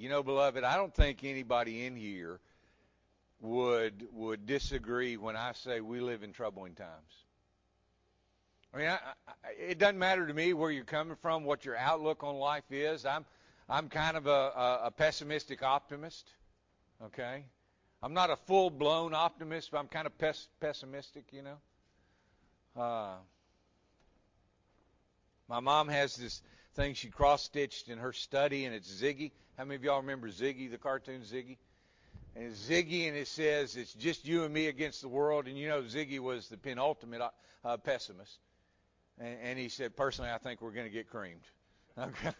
You know, beloved, I don't think anybody in here would disagree when I say we live in troubling times. I mean, it doesn't matter to me where you're coming from, what your outlook on life is. I'm kind of a pessimistic optimist, okay? I'm not a full-blown optimist, but I'm kind of pessimistic, you know? My mom has this thing she cross-stitched in her study, and it's Ziggy. How many of y'all remember Ziggy, the cartoon Ziggy? And it's Ziggy, and it says, it's just you and me against the world. And you know, Ziggy was the penultimate pessimist. And he said, personally, I think we're going to get creamed. Okay.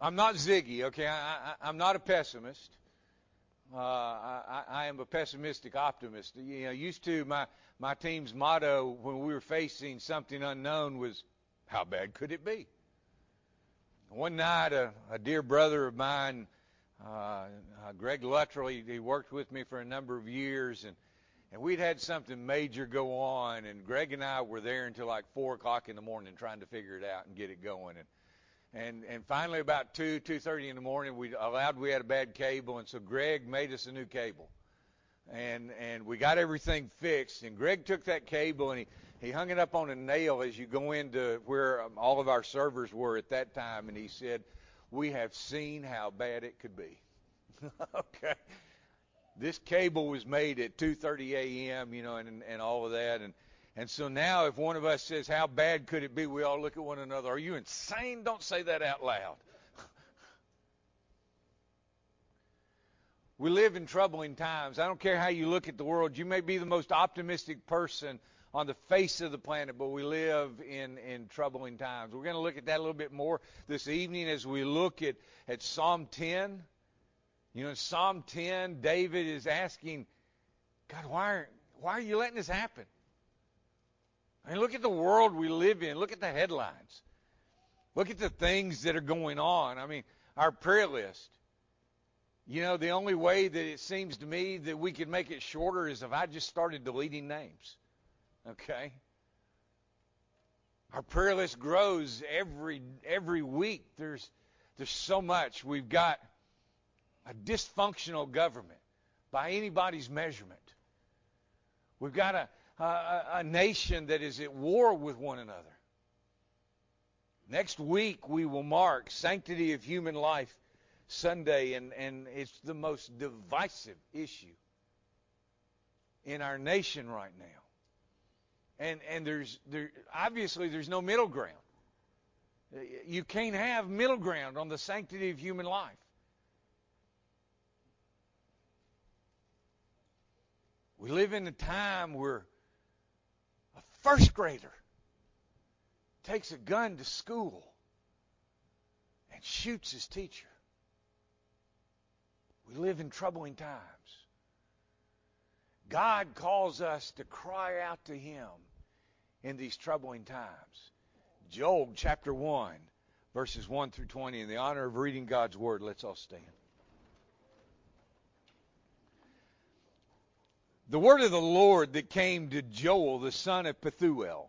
I'm not Ziggy, okay? I'm not a pessimist. I am a pessimistic optimist. You know, used to my team's motto when we were facing something unknown was, how bad could it be? One night, a dear brother of mine, Greg Luttrell, he worked with me for a number of years, and we'd had something major go on, and Greg and I were there until like 4 o'clock in the morning trying to figure it out and get it going. And finally, about 2:30 in the morning, we had a bad cable, and so Greg made us a new cable, and we got everything fixed. And Greg took that cable and he hung it up on a nail as you go into where all of our servers were at that time, and he said, "We have seen how bad it could be." Okay, this cable was made at 2:30 a.m., you know, and all of that, and so now if one of us says, how bad could it be, we all look at one another. Are you insane? Don't say that out loud. We live in troubling times. I don't care how you look at the world. You may be the most optimistic person on the face of the planet, but we live in troubling times. We're going to look at that a little bit more this evening as we look at Psalm 10. You know, in Psalm 10, David is asking, God, why are you letting this happen? I mean, look at the world we live in. Look at the headlines. Look at the things that are going on. I mean, our prayer list. You know, the only way that it seems to me that we could make it shorter is if I just started deleting names. Okay? Our prayer list grows every week. There's so much. We've got a dysfunctional government by anybody's measurement. We've got a nation that is at war with one another. Next week we will mark Sanctity of Human Life Sunday, and it's the most divisive issue in our nation right now. And there's obviously no middle ground. You can't have middle ground on the sanctity of human life. We live in a time where first grader takes a gun to school and shoots his teacher. We live in troubling times. God calls us to cry out to Him in these troubling times. Job chapter 1, verses 1 through 20. In the honor of reading God's Word, let's all stand. The word of the Lord that came to Joel, the son of Pethuel.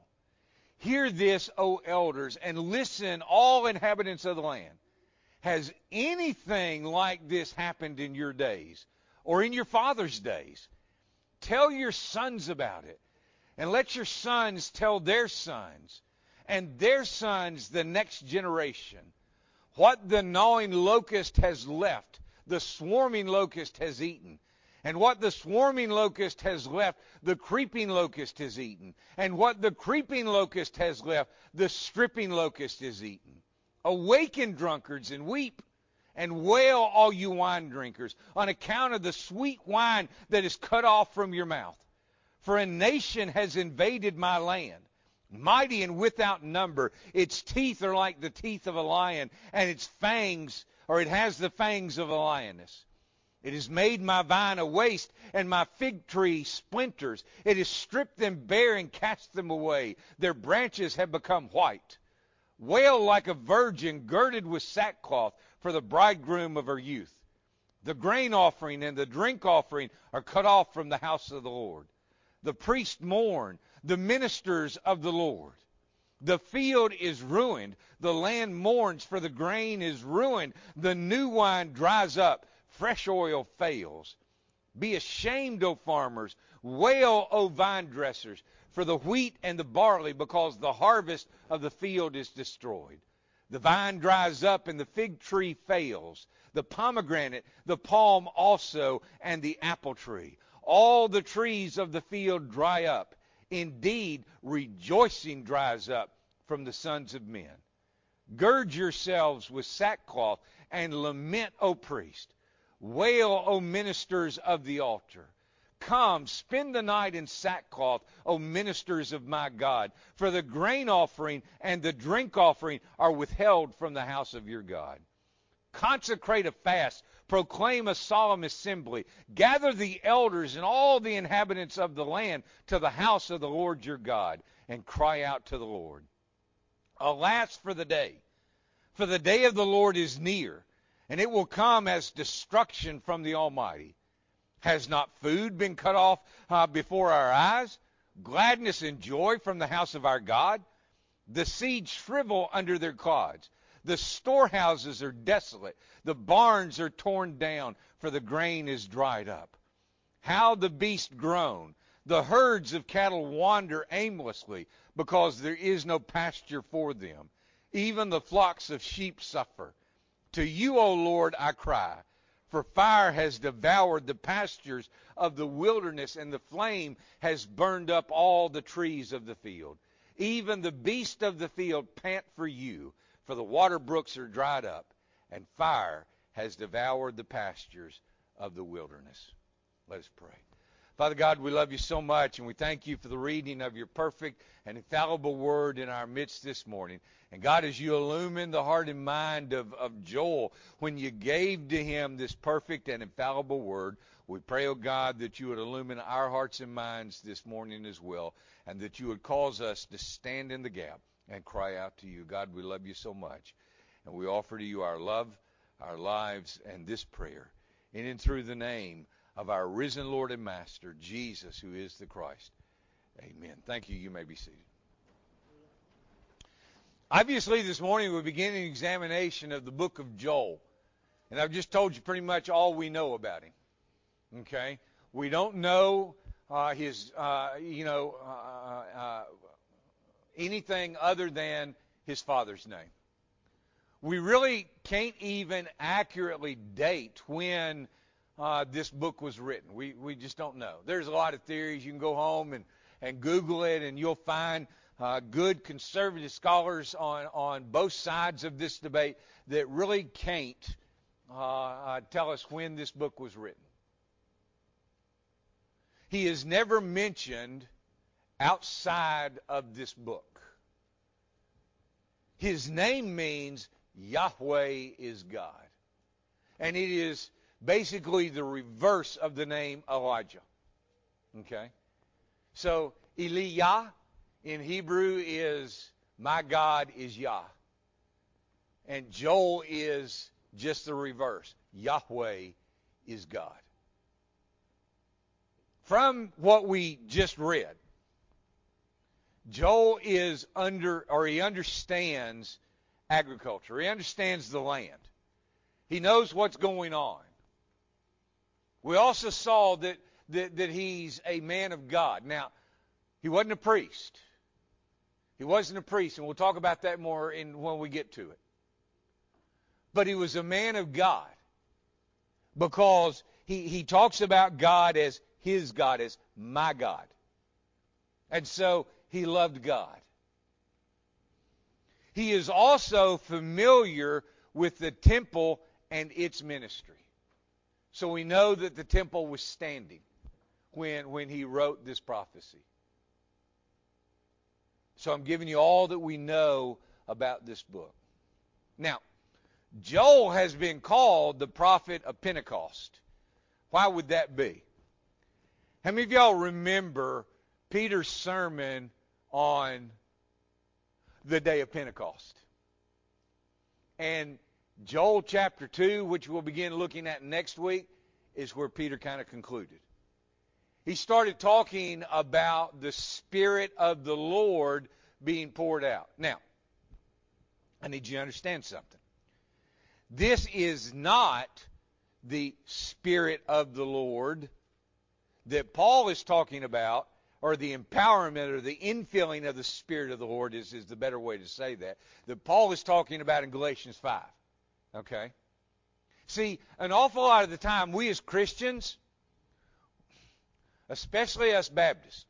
Hear this, O elders, and listen, all inhabitants of the land. Has anything like this happened in your days, or in your father's days? Tell your sons about it, and let your sons tell their sons, and their sons the next generation. What the gnawing locust has left, the swarming locust has eaten. And what the swarming locust has left, the creeping locust has eaten. And what the creeping locust has left, the stripping locust has eaten. Awaken, drunkards, and weep, and wail, all you wine drinkers, on account of the sweet wine that is cut off from your mouth. For a nation has invaded my land, mighty and without number. Its teeth are like the teeth of a lion, and its fangs, or it has the fangs of a lioness. It has made my vine a waste and my fig tree splinters. It has stripped them bare and cast them away. Their branches have become white. Wail like a virgin girded with sackcloth for the bridegroom of her youth. The grain offering and the drink offering are cut off from the house of the Lord. The priests mourn, the ministers of the Lord. The field is ruined. The land mourns, for the grain is ruined. The new wine dries up. Fresh oil fails. Be ashamed, O farmers. Wail, O vine dressers, for the wheat and the barley, because the harvest of the field is destroyed. The vine dries up and the fig tree fails, the pomegranate, the palm also, and the apple tree. All the trees of the field dry up. Indeed, rejoicing dries up from the sons of men. Gird yourselves with sackcloth and lament, O priest. Wail, O ministers of the altar. Come, spend the night in sackcloth, O ministers of my God, for the grain offering and the drink offering are withheld from the house of your God. Consecrate a fast, proclaim a solemn assembly, gather the elders and all the inhabitants of the land to the house of the Lord your God, and cry out to the Lord. Alas for the day of the Lord is near, and it will come as destruction from the Almighty. Has not food been cut off before our eyes? Gladness and joy from the house of our God? The seeds shrivel under their clods. The storehouses are desolate. The barns are torn down, for the grain is dried up. How the beasts groan. The herds of cattle wander aimlessly, because there is no pasture for them. Even the flocks of sheep suffer. To you, O Lord, I cry. For fire has devoured the pastures of the wilderness, and the flame has burned up all the trees of the field. Even the beasts of the field pant for you, for the water brooks are dried up, and fire has devoured the pastures of the wilderness. Let us pray. Father God, we love you so much, and we thank you for the reading of your perfect and infallible word in our midst this morning. And God, as you illumine the heart and mind of Joel, when you gave to him this perfect and infallible word, we pray, oh God, that you would illumine our hearts and minds this morning as well, and that you would cause us to stand in the gap and cry out to you. God, we love you so much, and we offer to you our love, our lives, and this prayer, in and through the name of our risen Lord and Master, Jesus, who is the Christ. Amen. Thank you. You may be seated. Obviously, this morning we're beginning an examination of the book of Joel. And I've just told you pretty much all we know about him. Okay? We don't know anything other than his father's name. We really can't even accurately date when this book was written. We just don't know. There's a lot of theories. You can go home and Google it, and you'll find good conservative scholars on both sides of this debate that really can't tell us when this book was written. He is never mentioned outside of this book. His name means Yahweh is God, and it is basically the reverse of the name Elijah. Okay? So, Eliyah in Hebrew is, my God is Yah. And Joel is just the reverse. Yahweh is God. From what we just read, Joel is he understands agriculture. He understands the land. He knows what's going on. We also saw that he's a man of God. Now, he wasn't a priest. He wasn't a priest, and we'll talk about that more when we get to it. But he was a man of God because he talks about God as his God, as my God. And so he loved God. He is also familiar with the temple and its ministry. So we know that the temple was standing when he wrote this prophecy. So I'm giving you all that we know about this book. Now, Joel has been called the prophet of Pentecost. Why would that be? How many of y'all remember Peter's sermon on the day of Pentecost? And Joel chapter 2, which we'll begin looking at next week, is where Peter kind of concluded. He started talking about the Spirit of the Lord being poured out. Now, I need you to understand something. This is not the Spirit of the Lord that Paul is talking about, or the empowerment or the infilling of the Spirit of the Lord is the better way to say that, that Paul is talking about in Galatians 5. Okay? See, an awful lot of the time, we as Christians, especially us Baptists,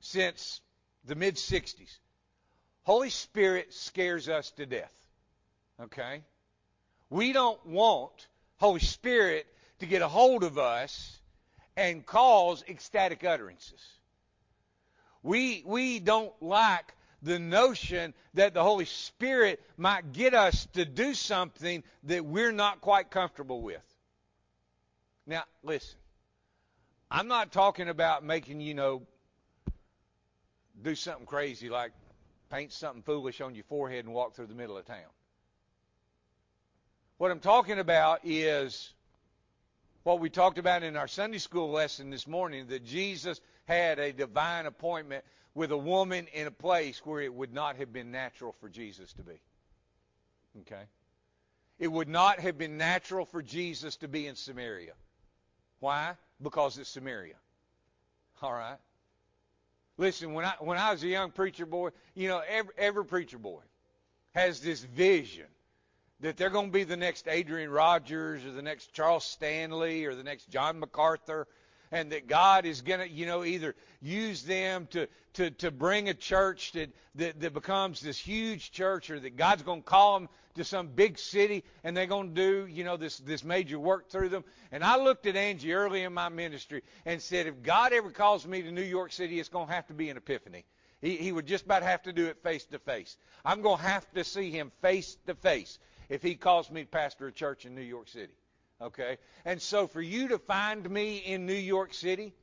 since the mid-'60s, Holy Spirit scares us to death. Okay? We don't want Holy Spirit to get a hold of us and cause ecstatic utterances. We don't like the notion that the Holy Spirit might get us to do something that we're not quite comfortable with. Now, listen. I'm not talking about making, do something crazy like paint something foolish on your forehead and walk through the middle of town. What I'm talking about is what we talked about in our Sunday school lesson this morning, that Jesus had a divine appointment with a woman in a place where it would not have been natural for Jesus to be. Okay? It would not have been natural for Jesus to be in Samaria. Why? Because it's Samaria. All right? Listen, when I was a young preacher boy, every preacher boy has this vision that they're going to be the next Adrian Rogers or the next Charles Stanley or the next John MacArthur, and that God is going to, either use them to bring a church that becomes this huge church, or that God's going to call them to some big city and they're going to do, this major work through them. And I looked at Angie early in my ministry and said, if God ever calls me to New York City, it's going to have to be an epiphany. He would just about have to do it face to face. I'm going to have to see him face to face if he calls me to pastor a church in New York City. Okay? And so for you to find me in New York City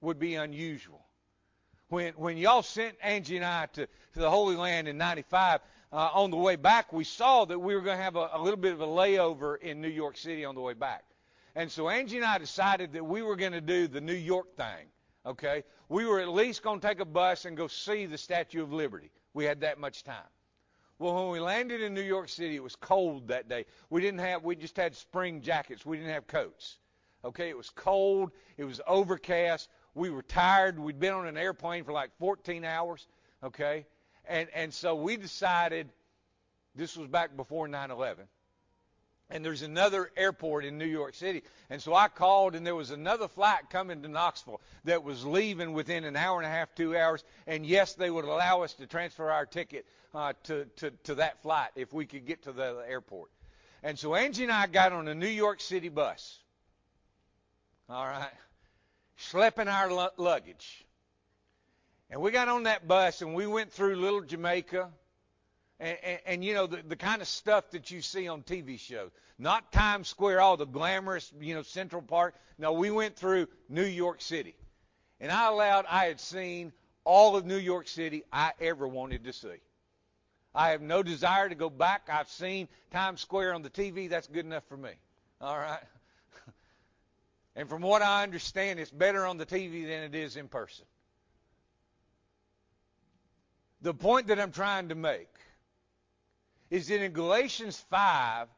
would be unusual. When y'all sent Angie and I to the Holy Land in 95, on the way back, we saw that we were going to have a little bit of a layover in New York City on the way back. And so Angie and I decided that we were going to do the New York thing. Okay? We were at least going to take a bus and go see the Statue of Liberty. We had that much time. Well, when we landed in New York City, it was cold that day. We just had spring jackets. We didn't have coats. Okay, it was cold. It was overcast. We were tired. We'd been on an airplane for like 14 hours. Okay, and so we decided, this was back before 9/11, and there's another airport in New York City. And so I called, and there was another flight coming to Knoxville that was leaving within an hour and a half, 2 hours. And yes, they would allow us to transfer our ticket to that flight if we could get to the airport. And so Angie and I got on a New York City bus. All right. Schlepping our luggage. And we got on that bus, and we went through Little Jamaica. And the kind of stuff that you see on TV shows. Not Times Square, all the glamorous, Central Park. No, we went through New York City. And I had seen all of New York City I ever wanted to see. I have no desire to go back. I've seen Times Square on the TV. That's good enough for me. All right? And from what I understand, it's better on the TV than it is in person. The point that I'm trying to make is that in Galatians 5,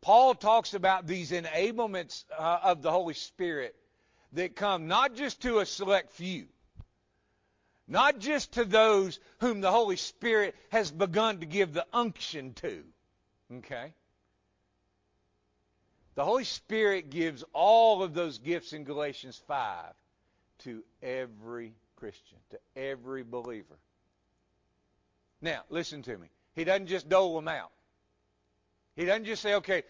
Paul talks about these enablements of the Holy Spirit that come not just to a select few, not just to those whom the Holy Spirit has begun to give the unction to. Okay? The Holy Spirit gives all of those gifts in Galatians 5 to every Christian, to every believer. Now, listen to me. He doesn't just dole them out. He doesn't just say, okay,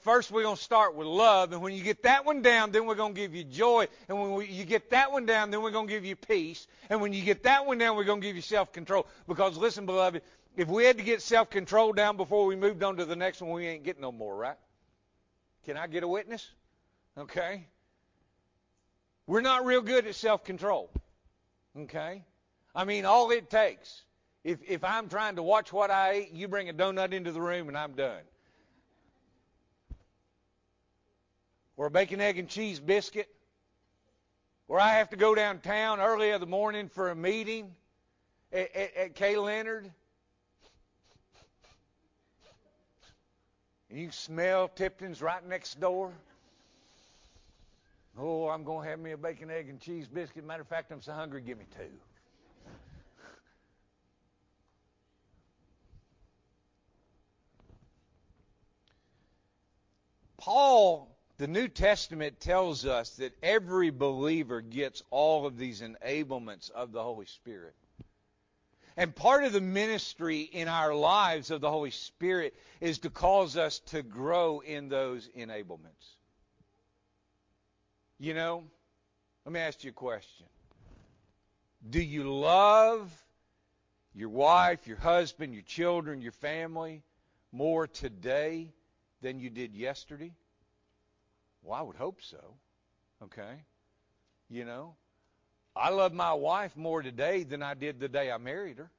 first we're going to start with love, and when you get that one down, then we're going to give you joy, and when you get that one down, then we're going to give you peace, and when you get that one down, we're going to give you self-control. Because listen, beloved, if we had to get self-control down before we moved on to the next one, we ain't getting no more, right? Can I get a witness? Okay? We're not real good at self-control. Okay? I mean, all it takes... If I'm trying to watch what I eat, you bring a donut into the room and I'm done. Or a bacon, egg, and cheese biscuit. Or I have to go downtown early in the morning for a meeting. at K. Leonard, and you smell Tipton's right next door. Oh, I'm going to have me a bacon, egg, and cheese biscuit. Matter of fact, I'm so hungry, give me two. Paul, the New Testament tells us that every believer gets all of these enablements of the Holy Spirit. And part of the ministry in our lives of the Holy Spirit is to cause us to grow in those enablements. You know, let me ask you a question. Do you love your wife, your husband, your children, your family more today than you did yesterday? Well, I would hope so. Okay? You know, I love my wife more today than I did the day I married her.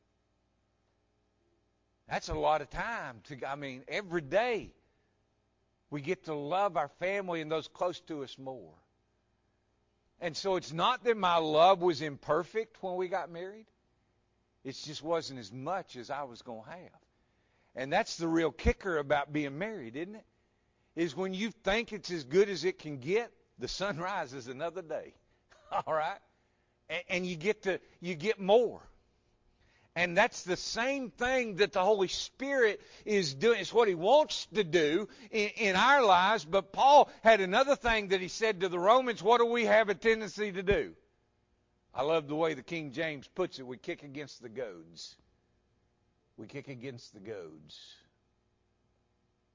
That's a lot of time. Every day we get to love our family and those close to us more. And so it's not that my love was imperfect when we got married. It just wasn't as much as I was going to have. And that's the real kicker about being married, isn't it? Is when you think it's as good as it can get, the sunrise is another day. All right? And you get more. And that's the same thing that the Holy Spirit is doing. It's what He wants to do in our lives. But Paul had another thing that he said to the Romans. What do we have a tendency to do? I love the way the King James puts it. We kick against the goads. We kick against the goads.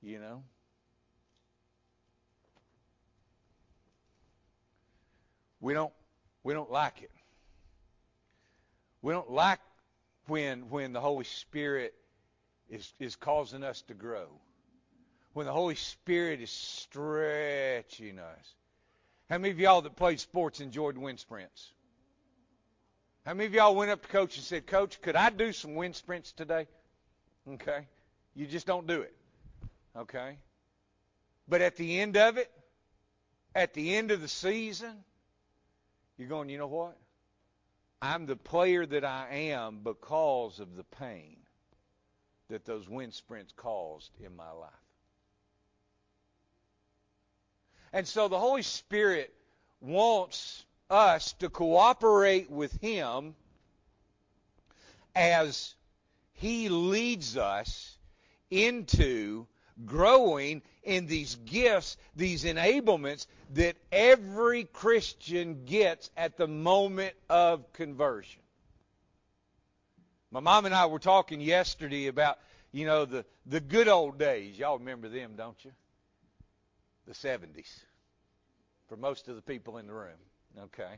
You know? We don't like it. We don't like when the Holy Spirit is causing us to grow, when the Holy Spirit is stretching us. How many of y'all that played sports enjoyed wind sprints? How many of y'all went up to Coach and said, Coach, could I do some wind sprints today? Okay. You just don't do it. Okay. But at the end of it, at the end of the season, you're going, you know what? I'm the player that I am because of the pain that those wind sprints caused in my life. And so the Holy Spirit wants us to cooperate with Him as He leads us into growing in these gifts, these enablements that every Christian gets at the moment of conversion. My mom and I were talking yesterday about, you know, the good old days. Y'all remember them, don't you? The 70s. For most of the people in the room. Okay.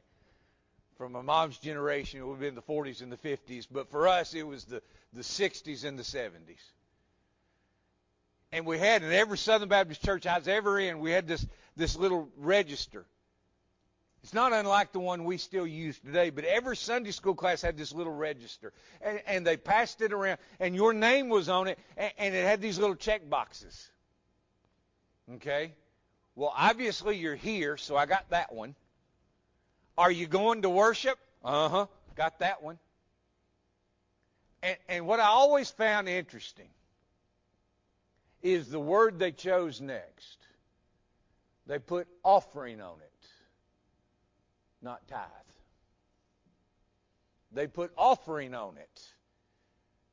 From my mom's generation, it would have been the 40s and the 50s. But for us, it was the 60s and the 70s. And we had, in every Southern Baptist church I was ever in, we had this little register. It's not unlike the one we still use today, but every Sunday school class had this little register. And they passed it around, and your name was on it, and it had these little check boxes. Okay? Well, obviously you're here, so I got that one. Are you going to worship? Uh-huh. Got that one. And what I always found interesting is the word they chose next. They put offering on it, not tithe. They put offering on it,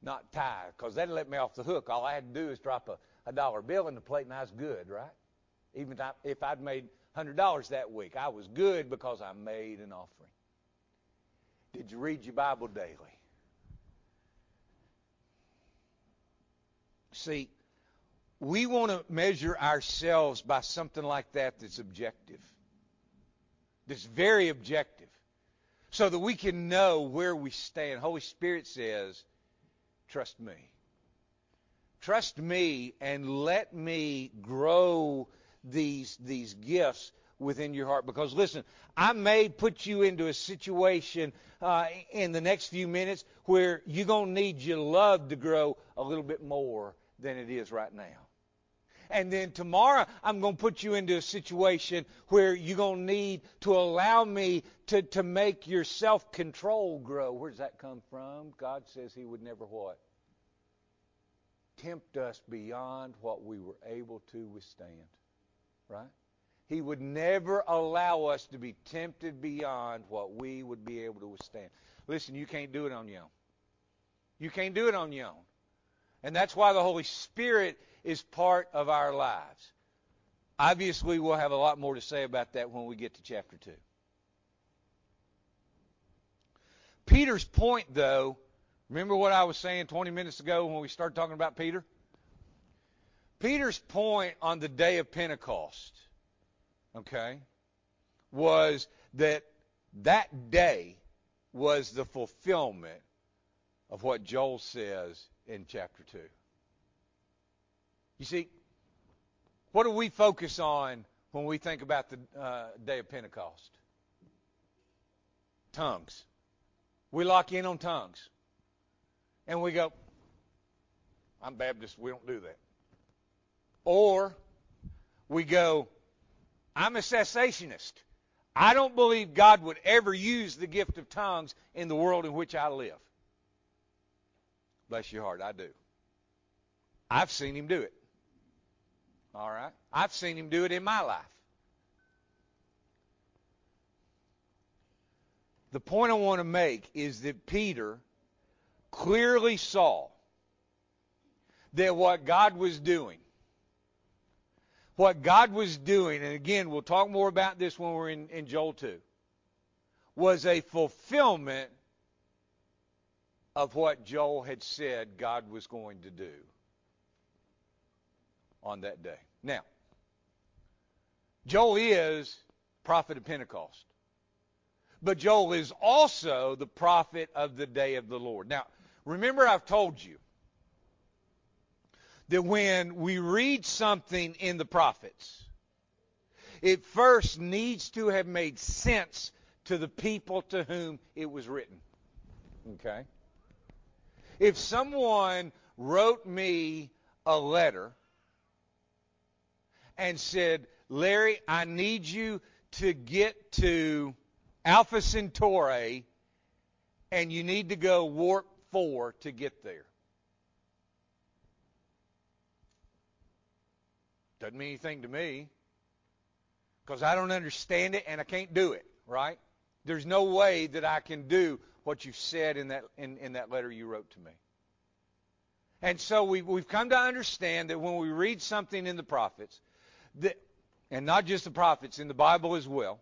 not tithe, because that let me off the hook. All I had to do is drop a $1 bill in the plate, and I was good, right? Even if I'd made $100 that week, I was good because I made an offering. Did you read your Bible daily? See, we want to measure ourselves by something like that that's objective. That's very objective. So that we can know where we stand. Holy Spirit says, trust me. Trust me and let me grow these gifts within your heart. Because listen, I may put you into a situation in the next few minutes where you're going to need your love to grow a little bit more than it is right now. And then tomorrow I'm going to put you into a situation where you're going to need to allow me to make your self-control grow. Where does that come from? God says he would never what? Tempt us beyond what we were able to withstand. Right? He would never allow us to be tempted beyond what we would be able to withstand. Listen, you can't do it on your own. You can't do it on your own. And that's why the Holy Spirit is part of our lives. Obviously, we'll have a lot more to say about that when we get to chapter 2. Peter's point, though, remember what I was saying 20 minutes ago when we started talking about Peter? Peter's point on the day of Pentecost, okay, was that day was the fulfillment of what Joel says in chapter 2. You see, what do we focus on when we think about the day of Pentecost? Tongues. We lock in on tongues. And we go, I'm Baptist, we don't do that. Or we go, I'm a cessationist. I don't believe God would ever use the gift of tongues in the world in which I live. Bless your heart, I do. I've seen him do it. All right? I've seen him do it in my life. The point I want to make is that Peter clearly saw that what God was doing, and again, we'll talk more about this when we're in Joel 2, was a fulfillment of what Joel had said God was going to do on that day. Now, Joel is prophet of Pentecost, but Joel is also the prophet of the day of the Lord. Now, remember I've told you that when we read something in the prophets, it first needs to have made sense to the people to whom it was written. Okay? If someone wrote me a letter and said, Larry, I need you to get to Alpha Centauri and you need to go warp 4 to get there. Doesn't mean anything to me because I don't understand it and I can't do it, right? There's no way that I can do what you've said in that letter you wrote to me. And so we've come to understand that when we read something in the prophets, and not just the prophets, in the Bible as well,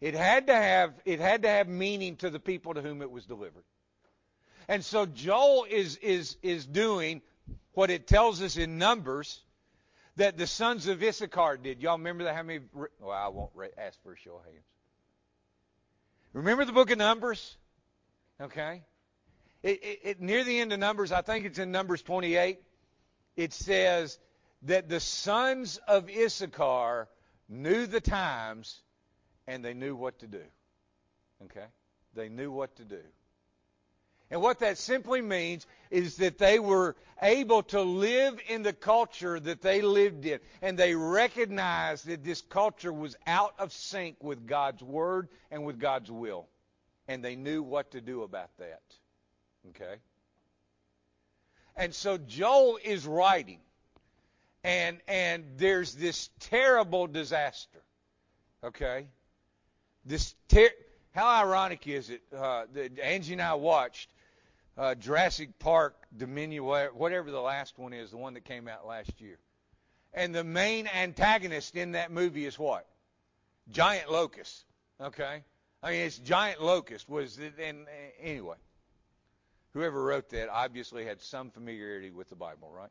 it had to have meaning to the people to whom it was delivered. And so Joel is doing what it tells us in Numbers that the sons of Issachar did. Y'all remember that? How many? Well, I won't ask for a show of hands. Remember the book of Numbers? Okay. It near the end of Numbers, I think it's in Numbers 28, it says that the sons of Issachar knew the times and they knew what to do. Okay? They knew what to do. And what that simply means is that they were able to live in the culture that they lived in. And they recognized that this culture was out of sync with God's word and with God's will. And they knew what to do about that. Okay? And so Joel is writing. And there's this terrible disaster. Okay? How ironic is it that Angie and I watched Jurassic Park, Dominion, whatever the last one is, the one that came out last year. And the main antagonist in that movie is what? Giant locust. Okay? I mean, it's giant locust. Anyway, whoever wrote that obviously had some familiarity with the Bible, right?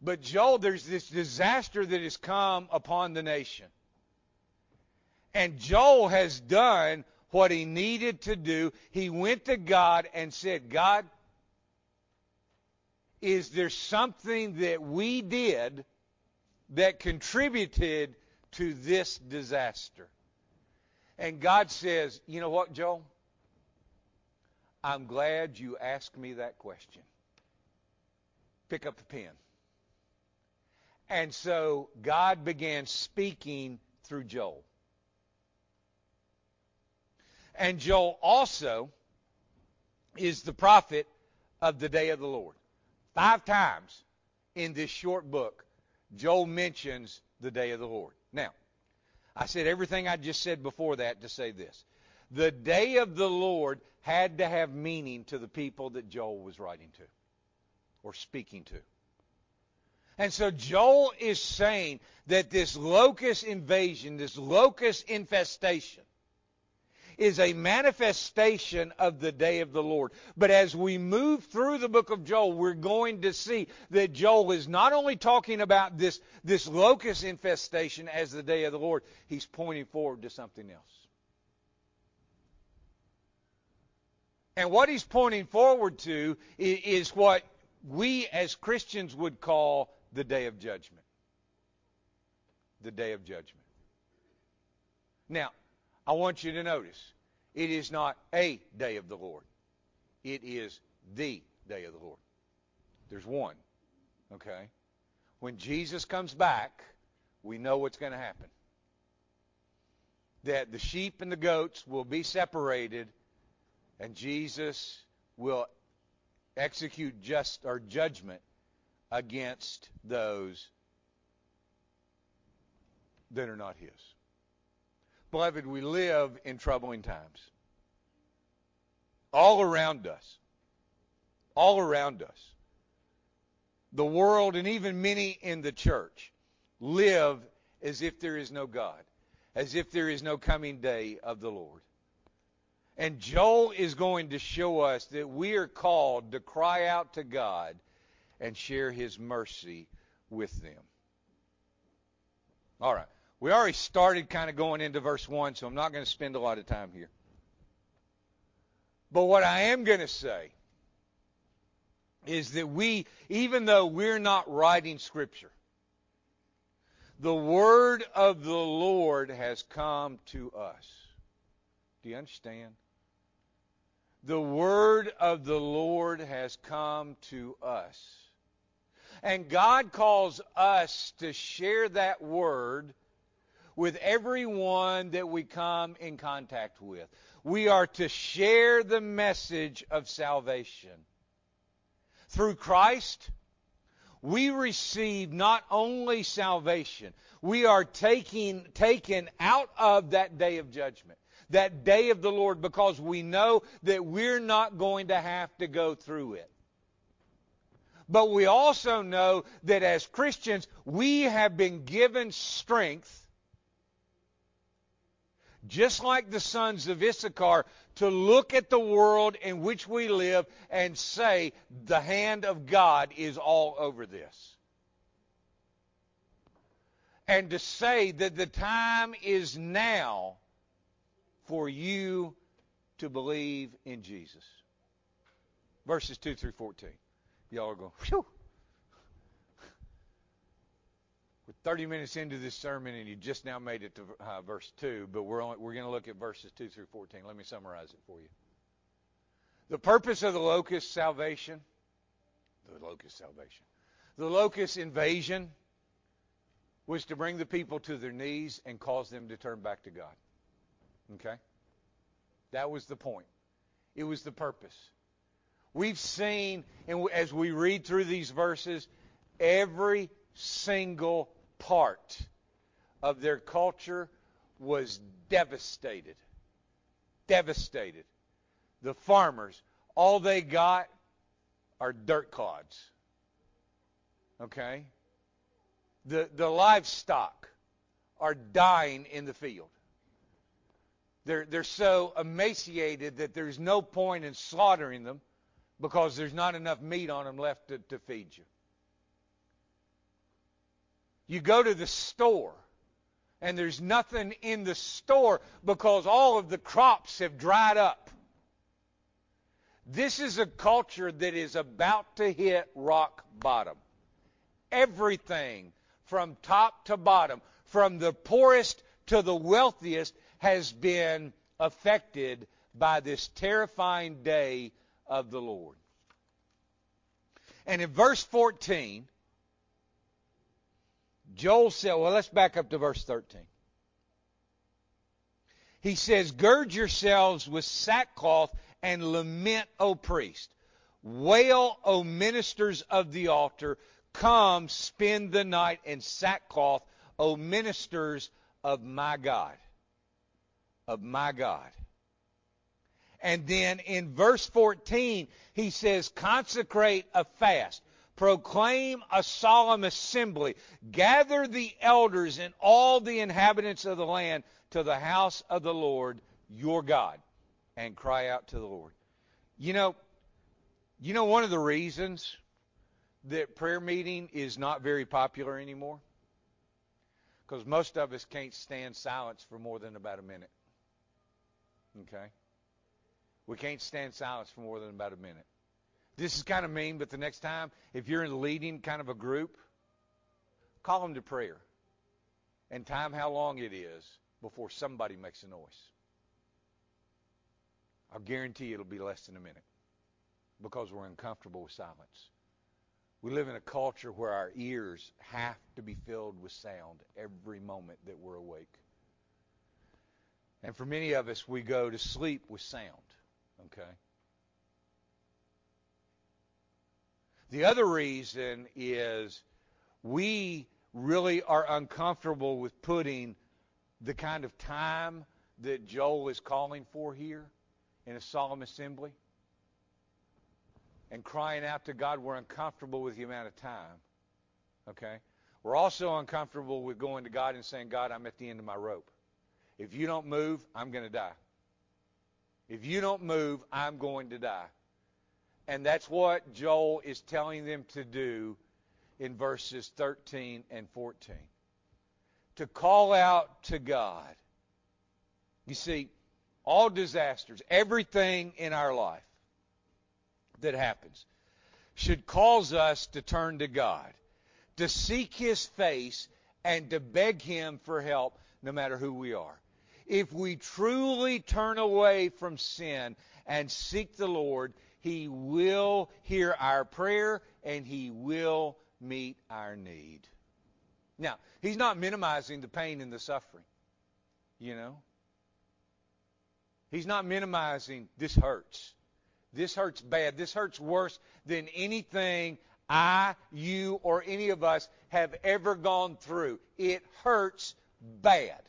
But Joel, there's this disaster that has come upon the nation. And Joel has done what he needed to do. He went to God and said, God, is there something that we did that contributed to this disaster? And God says, you know what, Joel? I'm glad you asked me that question. Pick up the pen. And so God began speaking through Joel. And Joel also is the prophet of the day of the Lord. 5 times in this short book, Joel mentions the day of the Lord. Now, I said everything I just said before that to say this. The day of the Lord had to have meaning to the people that Joel was writing to or speaking to. And so Joel is saying that this locust invasion, this locust infestation, is a manifestation of the day of the Lord. But as we move through the book of Joel, we're going to see that Joel is not only talking about this locust infestation as the day of the Lord, he's pointing forward to something else. And what he's pointing forward to is what we as Christians would call the day of judgment. The day of judgment. Now, I want you to notice, it is not a day of the Lord. It is the day of the Lord. There's one. Okay? When Jesus comes back, we know what's going to happen. That the sheep and the goats will be separated, and Jesus will execute judgment against those that are not his. Beloved, we live in troubling times. All around us. All around us. The world and even many in the church live as if there is no God. As if there is no coming day of the Lord. And Joel is going to show us that we are called to cry out to God and share his mercy with them. All right. We already started kind of going into verse 1, so I'm not going to spend a lot of time here. But what I am going to say is that we, even though we're not writing Scripture, the word of the Lord has come to us. Do you understand? The word of the Lord has come to us. And God calls us to share that word with everyone that we come in contact with. We are to share the message of salvation. Through Christ, we receive not only salvation, we are taken out of that day of judgment, that day of the Lord, because we know that we're not going to have to go through it. But we also know that as Christians, we have been given strength, just like the sons of Issachar, to look at the world in which we live and say, the hand of God is all over this. And to say that the time is now for you to believe in Jesus. Verses 2 through 14. Y'all are going, whew. We're 30 minutes into this sermon, and you just now made it to verse 2, but we're going to look at verses 2 through 14. Let me summarize it for you. The purpose of the locust invasion was to bring the people to their knees and cause them to turn back to God. Okay? That was the point. It was the purpose. We've seen, and as we read through these verses, every single part of their culture was devastated. Devastated. The farmers, all they got are dirt clods. Okay? The livestock are dying in the field. They're so emaciated that there's no point in slaughtering them because there's not enough meat on them left to feed you. You go to the store, and there's nothing in the store because all of the crops have dried up. This is a culture that is about to hit rock bottom. Everything from top to bottom, from the poorest to the wealthiest, has been affected by this terrifying day of the Lord. And in verse 14... Joel said, well, let's back up to verse 13. He says, gird yourselves with sackcloth and lament, O priest. Wail, O ministers of the altar. Come, spend the night in sackcloth, O ministers of my God. Of my God. And then in verse 14, he says, consecrate a fast. Proclaim a solemn assembly. Gather the elders and all the inhabitants of the land to the house of the Lord your God, and cry out to the Lord. You know one of the reasons that prayer meeting is not very popular anymore? Because most of us can't stand silence for more than about a minute. Okay? We can't stand silence for more than about a minute. This is kind of mean, but the next time, if you're in leading kind of a group, call them to prayer and time how long it is before somebody makes a noise. I'll guarantee it'll be less than a minute because we're uncomfortable with silence. We live in a culture where our ears have to be filled with sound every moment that we're awake. And for many of us, we go to sleep with sound, okay? The other reason is we really are uncomfortable with putting the kind of time that Joel is calling for here in a solemn assembly and crying out to God. We're uncomfortable with the amount of time, okay? We're also uncomfortable with going to God and saying, God, I'm at the end of my rope. If you don't move, I'm going to die. If you don't move, I'm going to die. And that's what Joel is telling them to do in verses 13 and 14. To call out to God. You see, all disasters, everything in our life that happens, should cause us to turn to God, to seek His face, and to beg Him for help, no matter who we are. If we truly turn away from sin and seek the Lord, He will hear our prayer, and He will meet our need. Now, He's not minimizing the pain and the suffering, you know. He's not minimizing this hurts. This hurts bad. This hurts worse than anything I, you, or any of us have ever gone through. It hurts bad.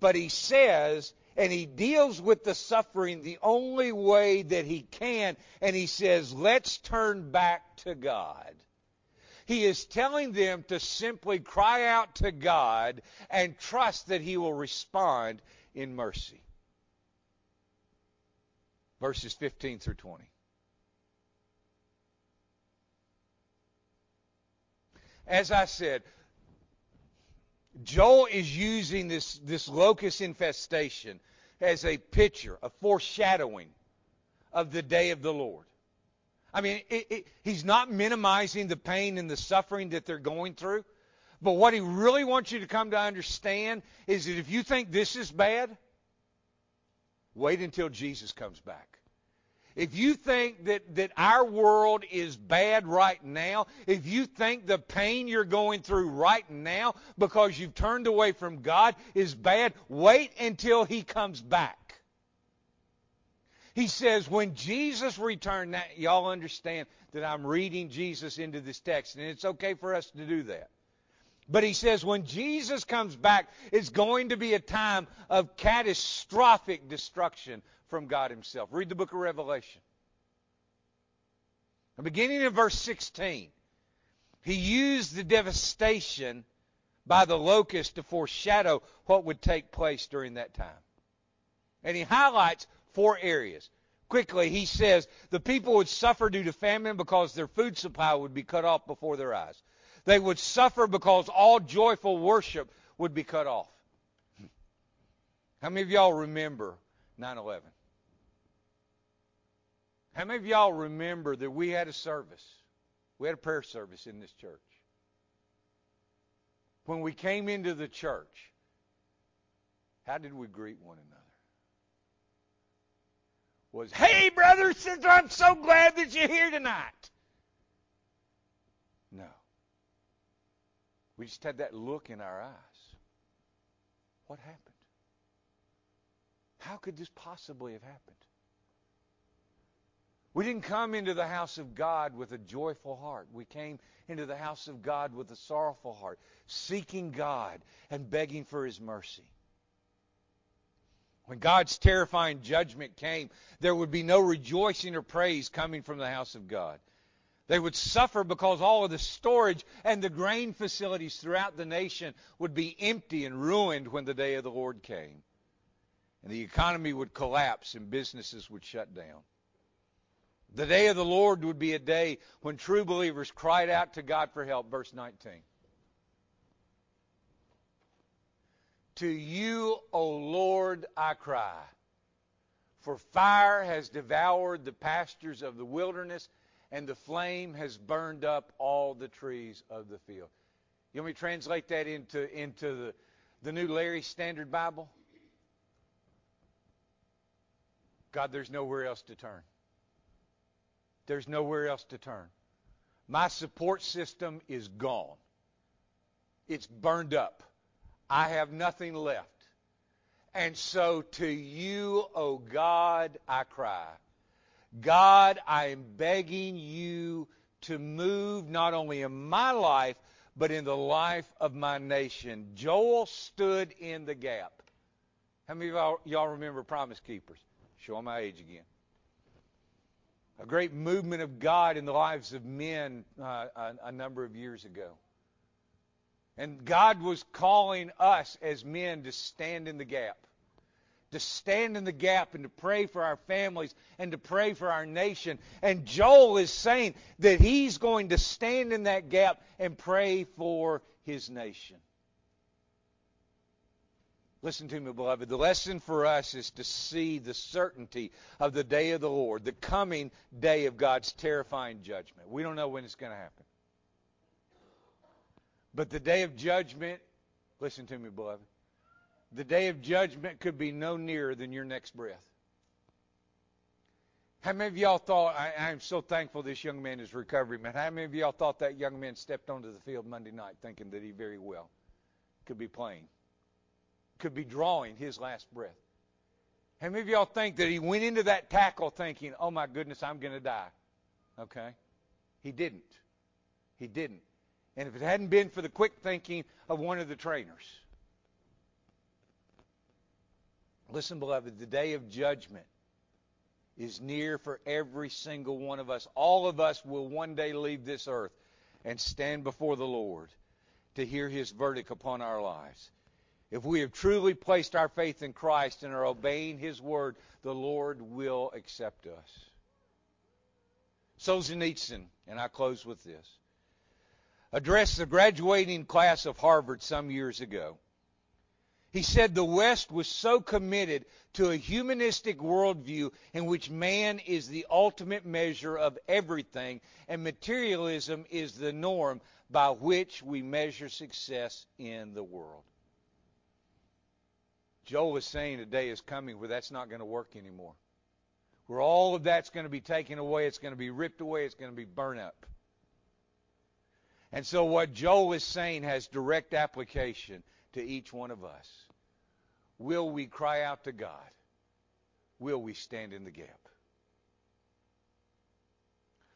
But He says, and He deals with the suffering the only way that He can. And He says, let's turn back to God. He is telling them to simply cry out to God and trust that He will respond in mercy. Verses 15 through 20. As I said, Joel is using this locust infestation as a picture, a foreshadowing of the day of the Lord. I mean, he's not minimizing the pain and the suffering that they're going through. But what he really wants you to come to understand is that if you think this is bad, wait until Jesus comes back. If you think that our world is bad right now, if you think the pain you're going through right now because you've turned away from God is bad, wait until He comes back. He says, when Jesus returned, now, y'all understand that I'm reading Jesus into this text, and it's okay for us to do that. But he says when Jesus comes back, it's going to be a time of catastrophic destruction from God Himself. Read the book of Revelation. Beginning in verse 16, he used the devastation by the locust to foreshadow what would take place during that time. And he highlights four areas. Quickly, he says the people would suffer due to famine because their food supply would be cut off before their eyes. They would suffer because all joyful worship would be cut off. How many of y'all remember 9/11? How many of y'all remember that we had a service? We had a prayer service in this church. When we came into the church, how did we greet one another? Was, hey, brother, sister, I'm so glad that you're here tonight. No. We just had that look in our eyes. What happened? How could this possibly have happened? We didn't come into the house of God with a joyful heart. We came into the house of God with a sorrowful heart, seeking God and begging for His mercy. When God's terrifying judgment came, there would be no rejoicing or praise coming from the house of God. They would suffer because all of the storage and the grain facilities throughout the nation would be empty and ruined when the day of the Lord came. And the economy would collapse and businesses would shut down. The day of the Lord would be a day when true believers cried out to God for help. Verse 19. To you, O Lord, I cry, for fire has devoured the pastures of the wilderness, and the flame has burned up all the trees of the field. You want me to translate that into the New Larry Standard Bible? God, there's nowhere else to turn. There's nowhere else to turn. My support system is gone. It's burned up. I have nothing left. And so to you, O God, I cry. God, I am begging you to move not only in my life, but in the life of my nation. Joel stood in the gap. How many of y'all remember Promise Keepers? Showing my age again. A great movement of God in the lives of men a number of years ago. And God was calling us as men to stand in the gap. To stand in the gap and to pray for our families and to pray for our nation. And Joel is saying that he's going to stand in that gap and pray for his nation. Listen to me, beloved. The lesson for us is to see the certainty of the day of the Lord, the coming day of God's terrifying judgment. We don't know when it's going to happen. But the day of judgment, listen to me, beloved, the day of judgment could be no nearer than your next breath. How many of y'all thought, I am so thankful this young man is recovering, man. How many of y'all thought that young man stepped onto the field Monday night thinking that he very well could be playing, could be drawing his last breath? How many of y'all think that he went into that tackle thinking, oh my goodness, I'm going to die? Okay? He didn't. He didn't. And if it hadn't been for the quick thinking of one of the trainers. Listen, beloved, the day of judgment is near for every single one of us. All of us will one day leave this earth and stand before the Lord to hear His verdict upon our lives. If we have truly placed our faith in Christ and are obeying His word, the Lord will accept us. Solzhenitsyn, and I close with this, addressed the graduating class of Harvard some years ago. He said the West was so committed to a humanistic worldview in which man is the ultimate measure of everything and materialism is the norm by which we measure success in the world. Joel is saying a day is coming where that's not going to work anymore. Where all of that's going to be taken away, it's going to be ripped away, it's going to be burnt up. And so what Joel is saying has direct application to each one of us. Will we cry out to God? Will we stand in the gap?